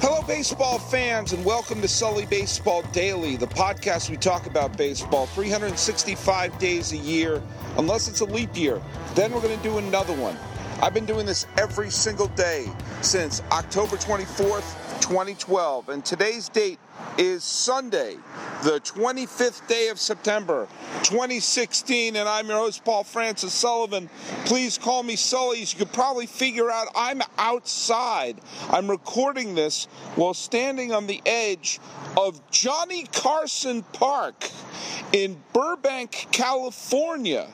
Hello, baseball fans, and welcome to Sully Baseball Daily, the podcast we talk about baseball 365 days a year, unless it's a leap year. Then we're going to do another one. I've been doing this every single day since October 24th, 2012, and today's date is Sunday, the 25th day of September, 2016, and I'm your host, Paul Francis Sullivan. Please call me Sully. As you could probably figure out, I'm outside. I'm recording this while standing on the edge of Johnny Carson Park in Burbank, California,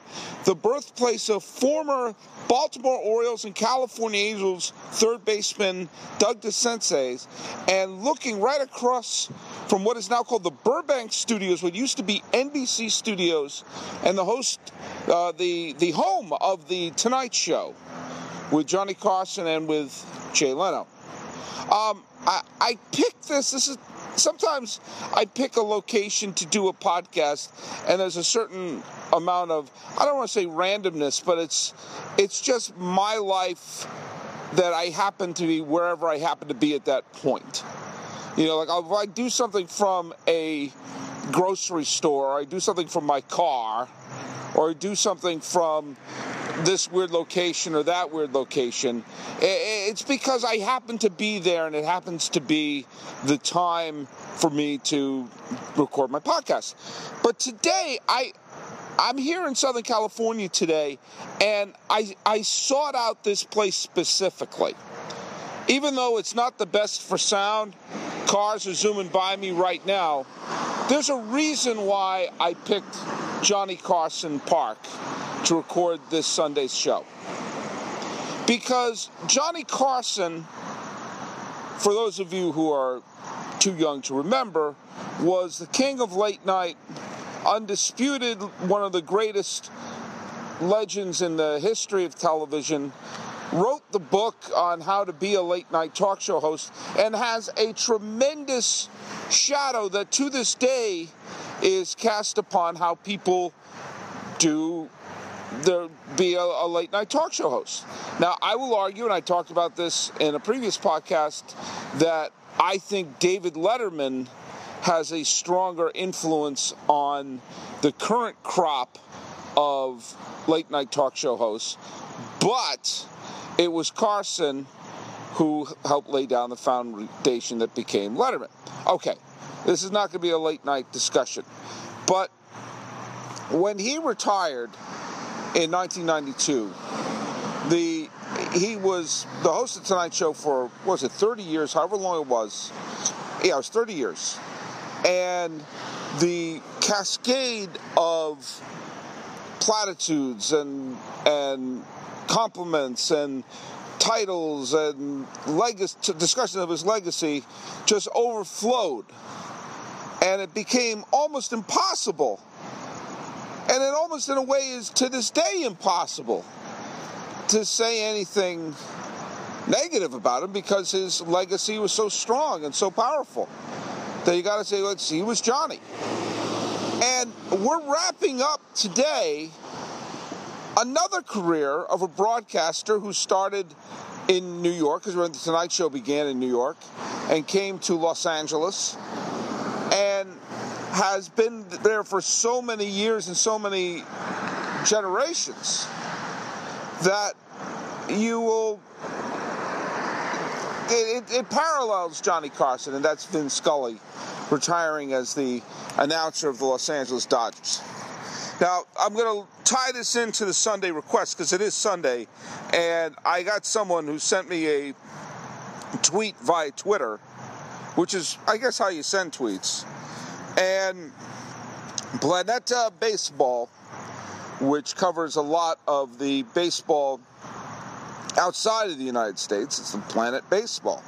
the birthplace of former Baltimore Orioles and California Angels third baseman Doug Desenseis, and looking right across from what is now called the Burbank Studios, what used to be NBC Studios, and the host, the home of the Tonight Show with Johnny Carson and with Jay Leno. I picked this is, sometimes I pick a location to do a podcast, and there's a certain amount of, I don't want to say randomness, but it's just my life that I happen to be wherever I happen to be at that point. You know, like if I do something from a grocery store, or I do something from my car, or I do something from this weird location or that weird location, it's because I happen to be there, and it happens to be the time for me to record my podcast. But today, I'm here in Southern California today, and I sought out this place specifically. Even though it's not the best for sound, cars are zooming by me right now, there's a reason why I picked Johnny Carson Park to record this Sunday's show. Because Johnny Carson, for those of you who are too young to remember, was the king of late night, undisputed, one of the greatest legends in the history of television, wrote the book on how to be a late night talk show host, and has a tremendous shadow that to this day is cast upon how people do be a late night talk show host. Now, I will argue, and I talked about this in a previous podcast, that I think David Letterman has a stronger influence on the current crop of late night talk show hosts, but it was Carson who helped lay down the foundation that became Letterman. Okay, this is not going to be a late night discussion, but when he retired in 1992, he was the host of Tonight Show for, what was it, 30 years, however long it was. Yeah, it was 30 years. And the cascade of platitudes and compliments and titles and discussion of his legacy just overflowed, and it became almost impossible, and it almost in a way is to this day impossible to say anything negative about him, because his legacy was so strong and so powerful that you got to say, he was Johnny. And we're wrapping up today another career of a broadcaster who started in New York, because the Tonight Show began in New York, and came to Los Angeles, and has been there for so many years and so many generations that you will... It parallels Johnny Carson, and that's Vin Scully retiring as the announcer of the Los Angeles Dodgers. Now, I'm going to tie this into the Sunday request, because it is Sunday, and I got someone who sent me a tweet via Twitter, which is, I guess, how you send tweets. And Planeta Baseball, which covers a lot of the baseball outside of the United States, it's the Planet Baseball.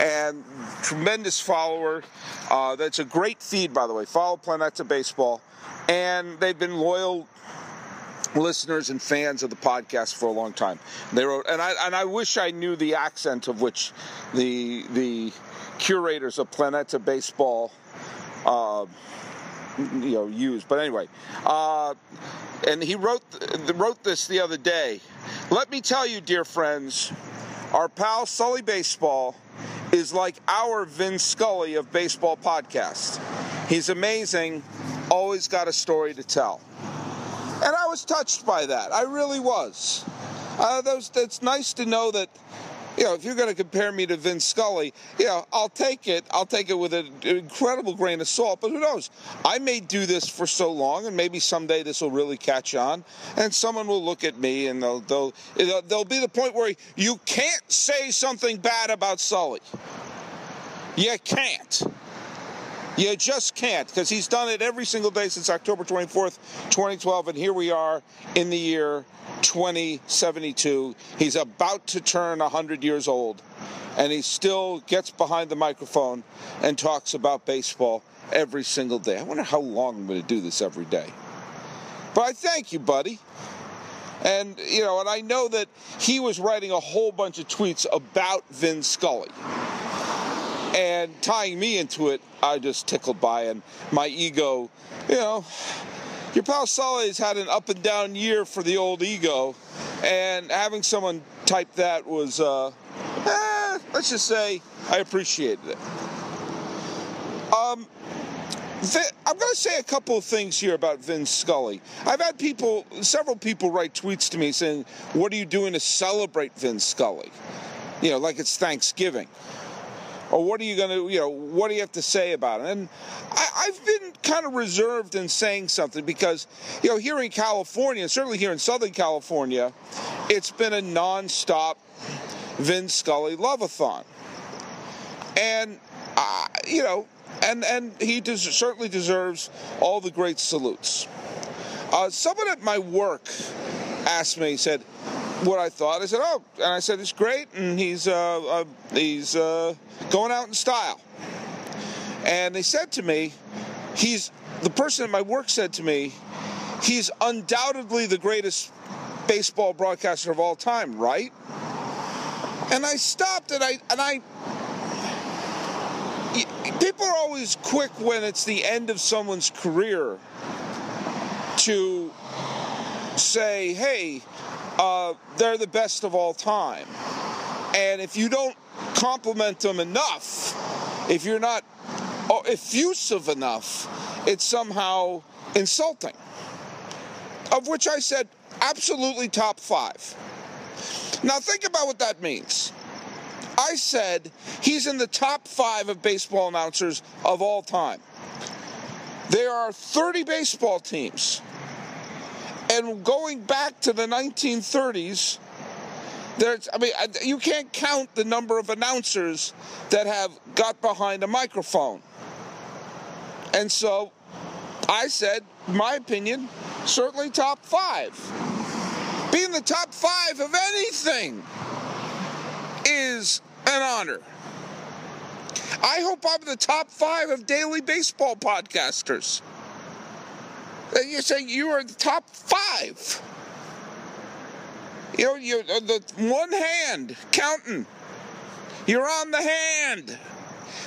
And tremendous follower. That's a great feed, by the way. Follow Planeta Baseball. And they've been loyal listeners and fans of the podcast for a long time. They wrote, and I wish I knew the accent of which the curators of Planeta Baseball use. But anyway, and he wrote this the other day. Let me tell you, dear friends, our pal Sully Baseball is like our Vin Scully of baseball podcasts. He's amazing, always got a story to tell. And I was touched by that. I really was. It's nice to know that, you know, if you're going to compare me to Vin Scully, you know, I'll take it. I'll take it with an incredible grain of salt. But who knows? I may do this for so long, and maybe someday this will really catch on, and someone will look at me, and there'll be the point where you can't say something bad about Sully. You can't. You just can't, because he's done it every single day since October 24th, 2012, and here we are in the year 2072. He's about to turn 100 years old, and he still gets behind the microphone and talks about baseball every single day. I wonder how long I'm going to do this every day. But I thank you, buddy. And, you know, and I know that he was writing a whole bunch of tweets about Vin Scully. And tying me into it, I just tickled by, and my ego, you know, your pal Sully has had an up and down year for the old ego, and having someone type that was, let's just say, I appreciated it. I'm going to say a couple of things here about Vin Scully. I've had people, several people write tweets to me saying, what are you doing to celebrate Vin Scully? You know, like it's Thanksgiving. Or what are you going to, you know, what do you have to say about it? And I've been kind of reserved in saying something because, you know, here in California, certainly here in Southern California, it's been a nonstop Vin Scully love-a-thon. And, you know, and he certainly deserves all the great salutes. Someone at my work asked me, said, what I thought. I said, oh, and I said, it's great, and he's going out in style. And they said to me, the person at my work said to me, he's undoubtedly the greatest baseball broadcaster of all time, right? And I stopped, people are always quick when it's the end of someone's career to say, hey, they're the best of all time. And if you don't compliment them enough, if you're not effusive enough, it's somehow insulting. Of which I said, absolutely top five. Now think about what that means. I said, he's in the top five of baseball announcers of all time. There are 30 baseball teams. And going back to the 1930s, you can't count the number of announcers that have got behind a microphone. And so I said, in my opinion, certainly top five. Being the top five of anything is an honor. I hope I'm the top five of daily baseball podcasters. You're saying you are the top five. You know, you're the one hand counting. You're on the hand.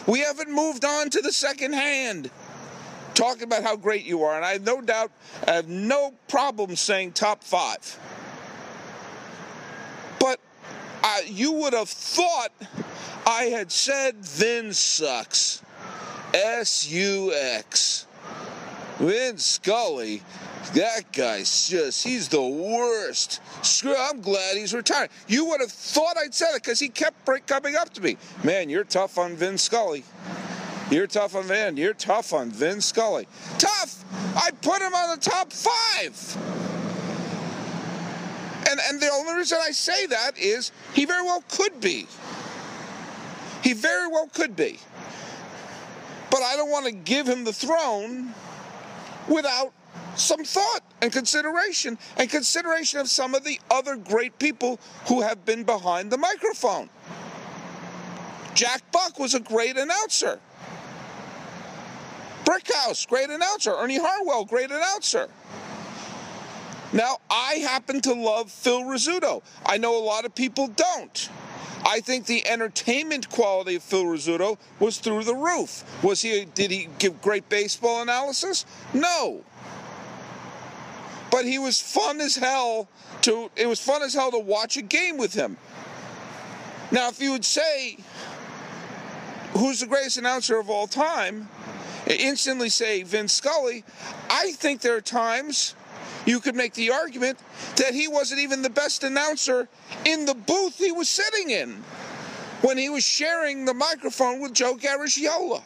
We haven't moved on to the second hand. Talking about how great you are, and I have no doubt, I have no problem saying top five. But you would have thought I had said Vin sucks. S-U-X. Vin Scully, that guy's just, he's the worst. I'm glad he's retired. You would have thought I'd said it because he kept coming up to me. Man, you're tough on Vin Scully. You're tough on Vin. You're tough on Vin Scully. Tough! I put him on the top five. And the only reason I say that is he very well could be. He very well could be. But I don't want to give him the throne without some thought and consideration of some of the other great people who have been behind the microphone. Jack Buck was a great announcer. Brickhouse, great announcer. Ernie Harwell, great announcer. Now, I happen to love Phil Rizzuto. I know a lot of people don't. I think the entertainment quality of Phil Rizzuto was through the roof. Did he give great baseball analysis? No. But he was fun as hell it was fun as hell to watch a game with him. Now, if you would say who's the greatest announcer of all time, instantly say Vin Scully, I think there are times you could make the argument that he wasn't even the best announcer in the booth he was sitting in when he was sharing the microphone with Joe Garagiola.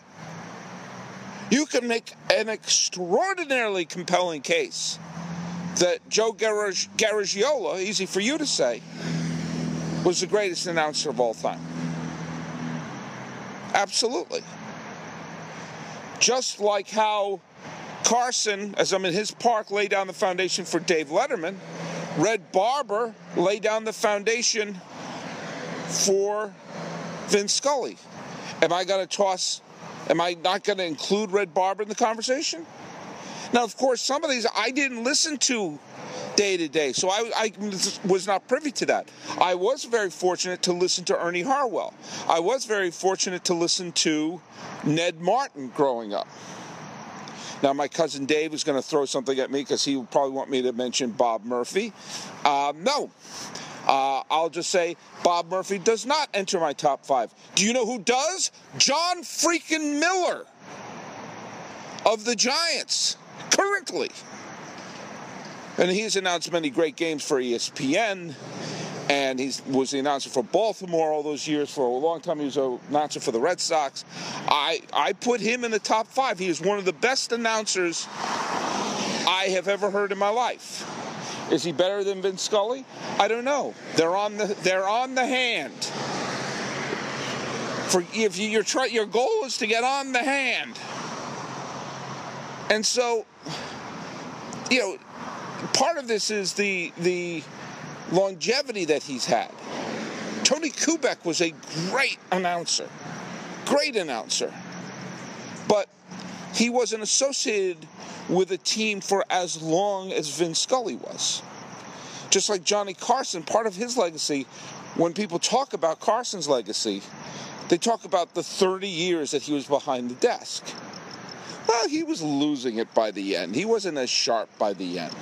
You can make an extraordinarily compelling case that Joe Garagiola, easy for you to say, was the greatest announcer of all time. Absolutely. Just like how Carson, as I'm in his park, laid down the foundation for Dave Letterman, Red Barber laid down the foundation for Vin Scully. Am I not going to include Red Barber in the conversation? Now, of course, some of these I didn't listen to day to day, so I was not privy to that. I was very fortunate to listen to Ernie Harwell. I was very fortunate to listen to Ned Martin growing up. Now, my cousin Dave is going to throw something at me because he would probably want me to mention Bob Murphy. I'll just say Bob Murphy does not enter my top five. Do you know who does? Jon freaking Miller of the Giants, currently. And he's announced many great games for ESPN, and he was the announcer for Baltimore all those years. For a long time, he was an announcer for the Red Sox. I put him in the top five. He is one of the best announcers I have ever heard in my life. Is he better than Vin Scully? I don't know. They're on the hand. Your goal is to get on the hand. And so, you know, part of this is the longevity that he's had. Tony Kubek was a great announcer. But he wasn't associated with a team for as long as Vin Scully was. Just like Johnny Carson, part of his legacy, when people talk about Carson's legacy, they talk about the 30 years that he was behind the desk. Well, he was losing it by the end. He wasn't as sharp by the end.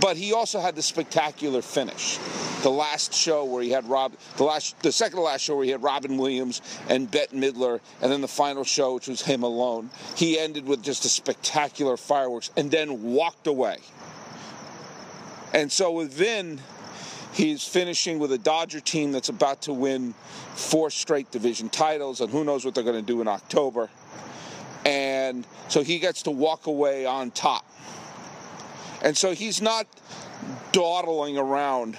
But he also had the spectacular finish. The second to last show where he had Robin Williams and Bette Midler, and then the final show, which was him alone. He ended with just a spectacular fireworks and then walked away. And so with Vin, he's finishing with a Dodger team that's about to win 4 straight division titles, and who knows what they're going to do in October. And so he gets to walk away on top. And so he's not dawdling around.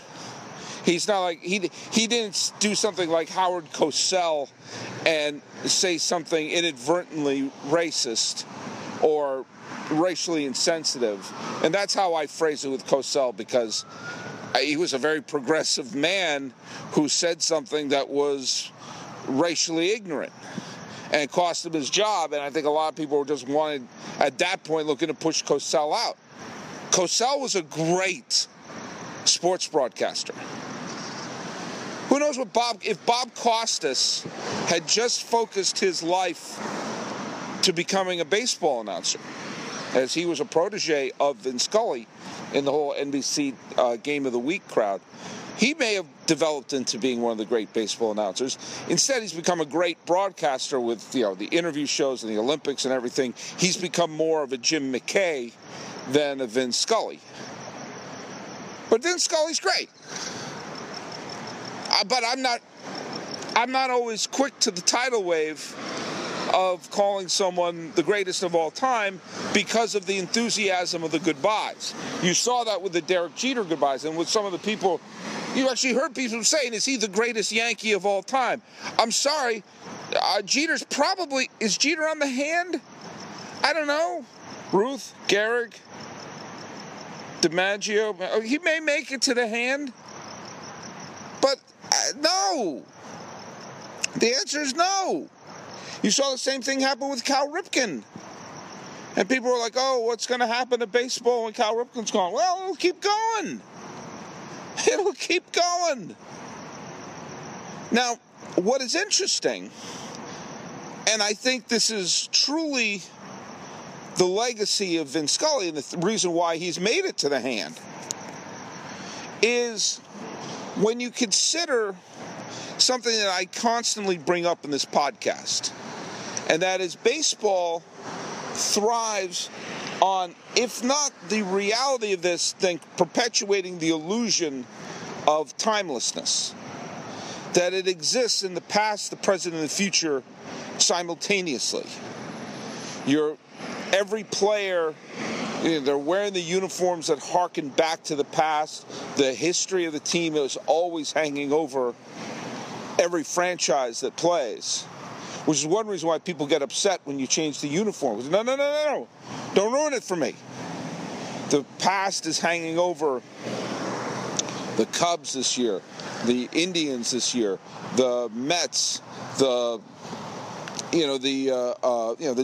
He's not like, he didn't do something like Howard Cosell and say something inadvertently racist or racially insensitive. And that's how I phrase it with Cosell, because he was a very progressive man who said something that was racially ignorant. And it cost him his job, and I think a lot of people were just wanted, at that point, looking to push Cosell out. Cosell was a great sports broadcaster. Who knows if Bob Costas had just focused his life to becoming a baseball announcer, as he was a protege of Vin Scully in the whole NBC Game of the Week crowd, he may have developed into being one of the great baseball announcers. Instead, he's become a great broadcaster with, you know, the interview shows and the Olympics and everything. He's become more of a Jim McKay than a Vin Scully. But Vin Scully's great. But I'm not always quick to the tidal wave of calling someone the greatest of all time because of the enthusiasm of the goodbyes. You saw that with the Derek Jeter goodbyes and with some of the people. You actually heard people saying, is he the greatest Yankee of all time? I'm sorry, is Jeter on the hand? I don't know. Ruth, Gehrig, DiMaggio, he may make it to the hand, but no. The answer is no. You saw the same thing happen with Cal Ripken. And people were like, oh, what's going to happen to baseball when Cal Ripken's gone? Well, it'll keep going. It'll keep going. Now, what is interesting, and I think this is truly the legacy of Vin Scully and the reason why he's made it to the hand, is when you consider something that I constantly bring up in this podcast. and that is baseball thrives on, if not the reality of this thing, perpetuating the illusion of timelessness, that it exists in the past, the present, and the future simultaneously. Every player, they're wearing the uniforms that harken back to the past. The history of the team is always hanging over every franchise that plays, which is one reason why people get upset when you change the uniform. No. Don't ruin it for me. The past is hanging over the Cubs this year, the Indians this year, the Mets, the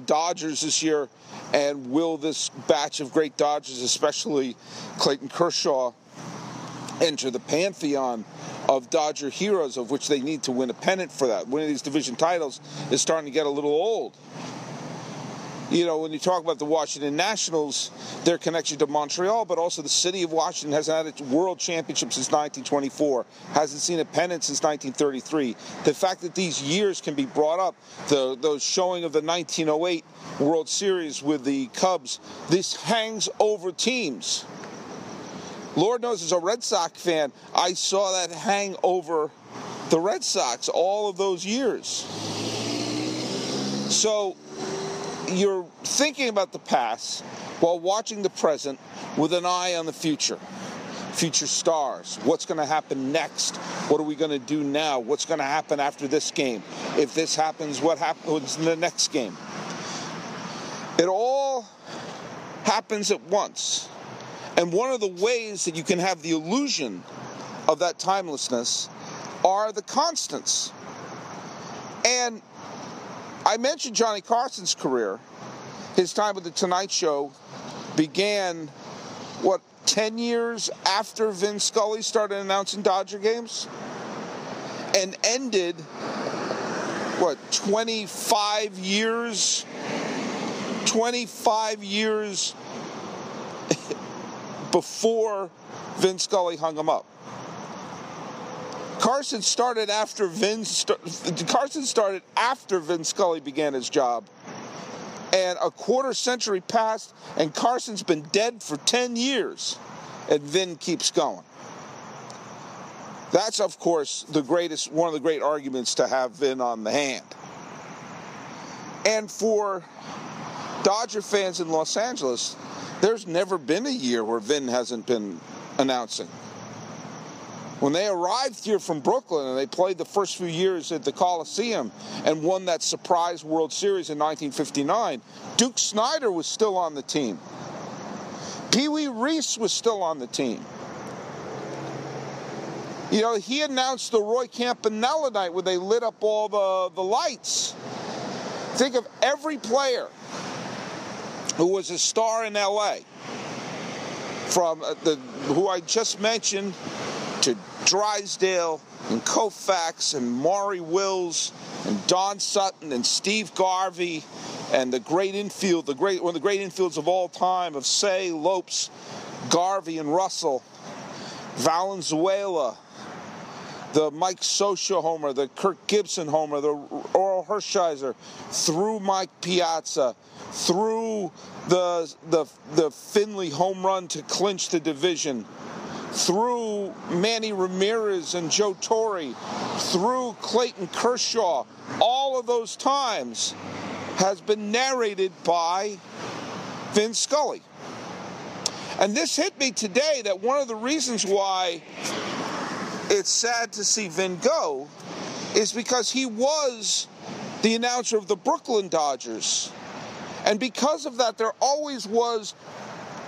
Dodgers this year, and will this batch of great Dodgers, especially Clayton Kershaw, enter the pantheon of Dodger heroes, of which they need to win a pennant for that. Winning these division titles is starting to get a little old. When you talk about the Washington Nationals, their connection to Montreal, but also the city of Washington hasn't had a world championship since 1924, hasn't seen a pennant since 1933. The fact that these years can be brought up, those showing of the 1908 World Series with the Cubs, this hangs over teams. Lord knows, as a Red Sox fan, I saw that hang over the Red Sox all of those years. So you're thinking about the past while watching the present with an eye on the future. Future stars. What's going to happen next? What are we going to do now? What's going to happen after this game? If this happens, what happens in the next game? It all happens at once. And one of the ways that you can have the illusion of that timelessness are the constants. And I mentioned Johnny Carson's career. His time with the Tonight Show began, 10 years after Vin Scully started announcing Dodger games? And ended, 25 years before Vin Scully hung him up. Carson started after Vin Scully began his job, and a quarter century passed, and Carson's been dead for 10 years, and Vin keeps going. That's, of course, one of the great arguments to have Vin on the hand. And for Dodger fans in Los Angeles, there's never been a year where Vin hasn't been announcing. When they arrived here from Brooklyn and they played the first few years at the Coliseum and won that surprise World Series in 1959, Duke Snyder was still on the team. Pee Wee Reese was still on the team. He announced the Roy Campanella night when they lit up all the lights. Think of every player who was a star in L.A., from who I just mentioned, to Drysdale and Koufax and Maury Wills and Don Sutton and Steve Garvey and the great infield, one of the great infields of all time of Say, Lopes, Garvey and Russell, Valenzuela, the Mike Scioscia homer, the Kirk Gibson homer, the Oral Hershiser, through Mike Piazza, through the Finley home run to clinch the division, through Manny Ramirez and Joe Torre, through Clayton Kershaw, all of those times has been narrated by Vin Scully. And this hit me today, that one of the reasons why it's sad to see Vin go is because he was the announcer of the Brooklyn Dodgers. And because of that, there always was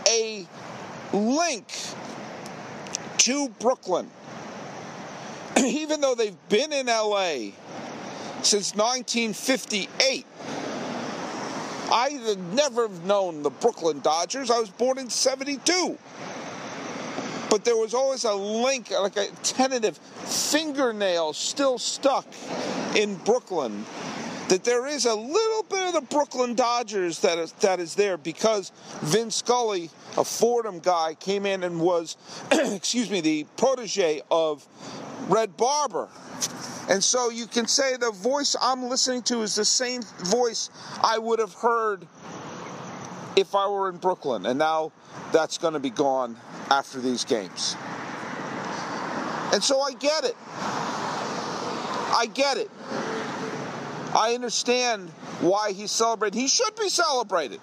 a link to Brooklyn. Even though they've been in L.A. since 1958, I had never known the Brooklyn Dodgers. I was born in 72. But there was always a link, like a tentative fingernail still stuck in Brooklyn, that there is a little bit of the Brooklyn Dodgers that is there because Vin Scully, a Fordham guy, came in and was the protege of Red Barber. And so you can say the voice I'm listening to is the same voice I would have heard if I were in Brooklyn. And now that's going to be gone after these games. And so I get it. I get it. I understand why he's celebrated. He should be celebrated.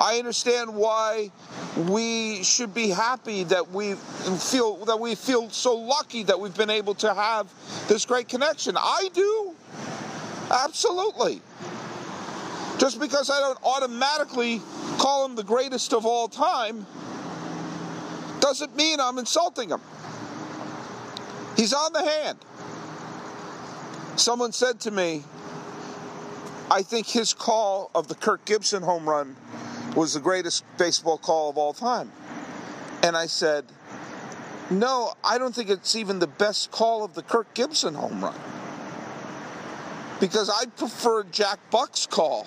I understand why we should be happy that we feel so lucky that we've been able to have this great connection. I do. Absolutely. Just because I don't automatically call him the greatest of all time doesn't mean I'm insulting him. He's on the hand. Someone said to me, I think his call of the Kirk Gibson home run was the greatest baseball call of all time. And I said, no, I don't think it's even the best call of the Kirk Gibson home run. Because I prefer Jack Buck's call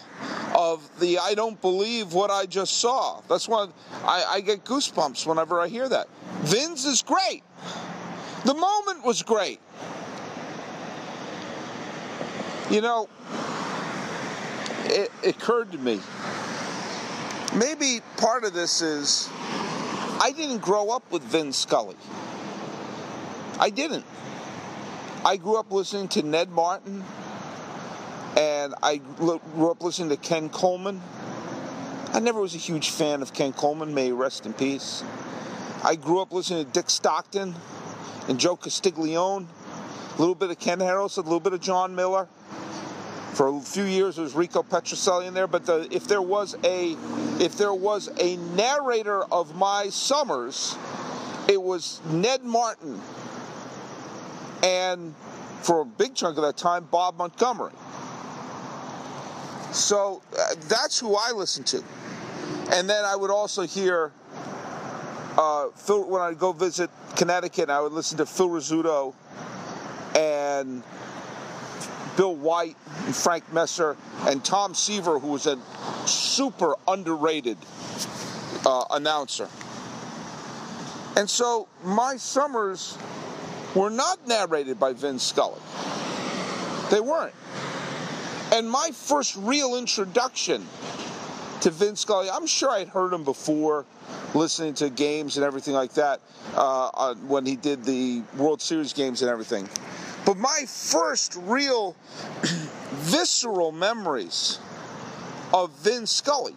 of the I don't believe what I just saw. That's one I get goosebumps whenever I hear that. Vin's is great. The moment was great. You know, it occurred to me, maybe part of this is I didn't grow up with Vin Scully. I didn't. I grew up listening to Ned Martin, and I grew up listening to Ken Coleman. I never was a huge fan of Ken Coleman. May he rest in peace. I grew up listening to Dick Stockton and Joe Castiglione, a little bit of Ken Harrelson, a little bit of Jon Miller. For a few years, there was Rico Petroselli in there, but if there was a narrator of my summers, it was Ned Martin, and for a big chunk of that time, Bob Montgomery. So that's who I listened to, and then I would also hear Phil when I'd go visit Connecticut. I would listen to Phil Rizzuto and Bill White and Frank Messer and Tom Seaver, who was a super underrated announcer. And so my summers were not narrated by Vin Scully. They weren't. And my first real introduction to Vin Scully, I'm sure I'd heard him before, listening to games and everything like that, when he did the World Series games and everything. But my first real visceral memories of Vin Scully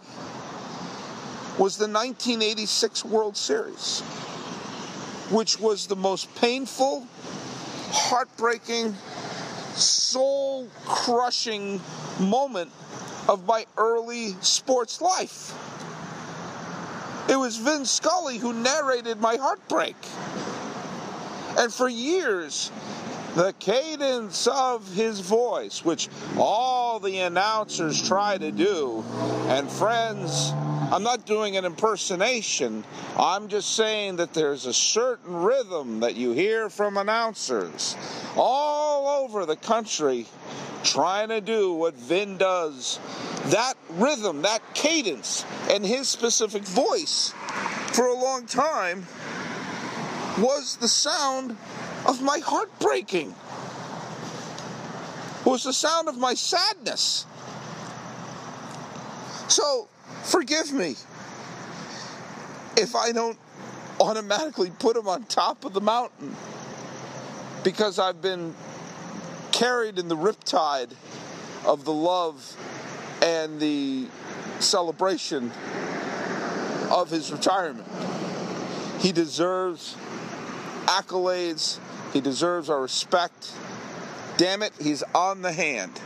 was the 1986 World Series, which was the most painful, heartbreaking, soul-crushing moment of my early sports life. It was Vin Scully who narrated my heartbreak. And for years, the cadence of his voice, which all the announcers try to do, and friends, I'm not doing an impersonation, I'm just saying that there's a certain rhythm that you hear from announcers all over the country trying to do what Vin does. That rhythm, that cadence, and his specific voice for a long time was the sound of my heartbreaking. It was the sound of my sadness. So forgive me if I don't automatically put him on top of the mountain, because I've been carried in the riptide of the love and the celebration of his retirement. He deserves accolades. He deserves our respect. Damn it, he's on the hand.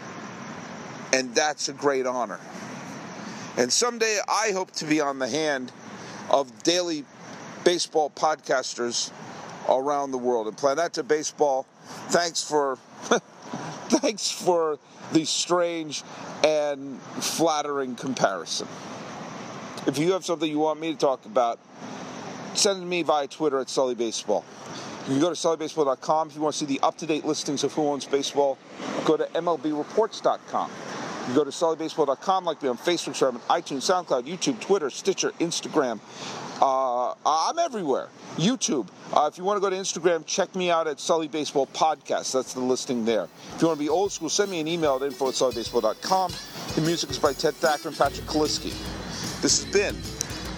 And that's a great honor. And someday I hope to be on the hand of daily baseball podcasters around the world. And Planeta Baseball, thanks for the strange and flattering comparison. If you have something you want me to talk about, send it to me via Twitter at SullyBaseball. You can go to SullyBaseball.com. If you want to see the up-to-date listings of who owns baseball, go to MLBReports.com. You go to SullyBaseball.com, like me on Facebook, Instagram, iTunes, SoundCloud, YouTube, Twitter, Stitcher, Instagram. I'm everywhere. YouTube. If you want to go to Instagram, check me out at Sully Baseball Podcast. That's the listing there. If you want to be old school, send me an email at info@sullybaseball.com. The music is by Ted Thacker and Patrick Kaliski. This has been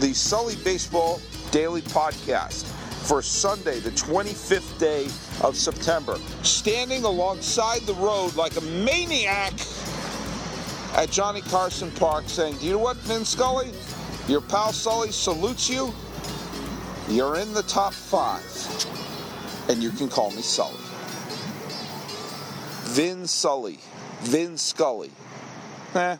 the Sully Baseball Daily Podcast for Sunday, the 25th day of September. Standing alongside the road like a maniac at Johnny Carson Park, saying, do you know what, Vin Scully? Your pal Sully salutes you. You're in the top 5. And you can call me Sully. Vin Scully. Eh.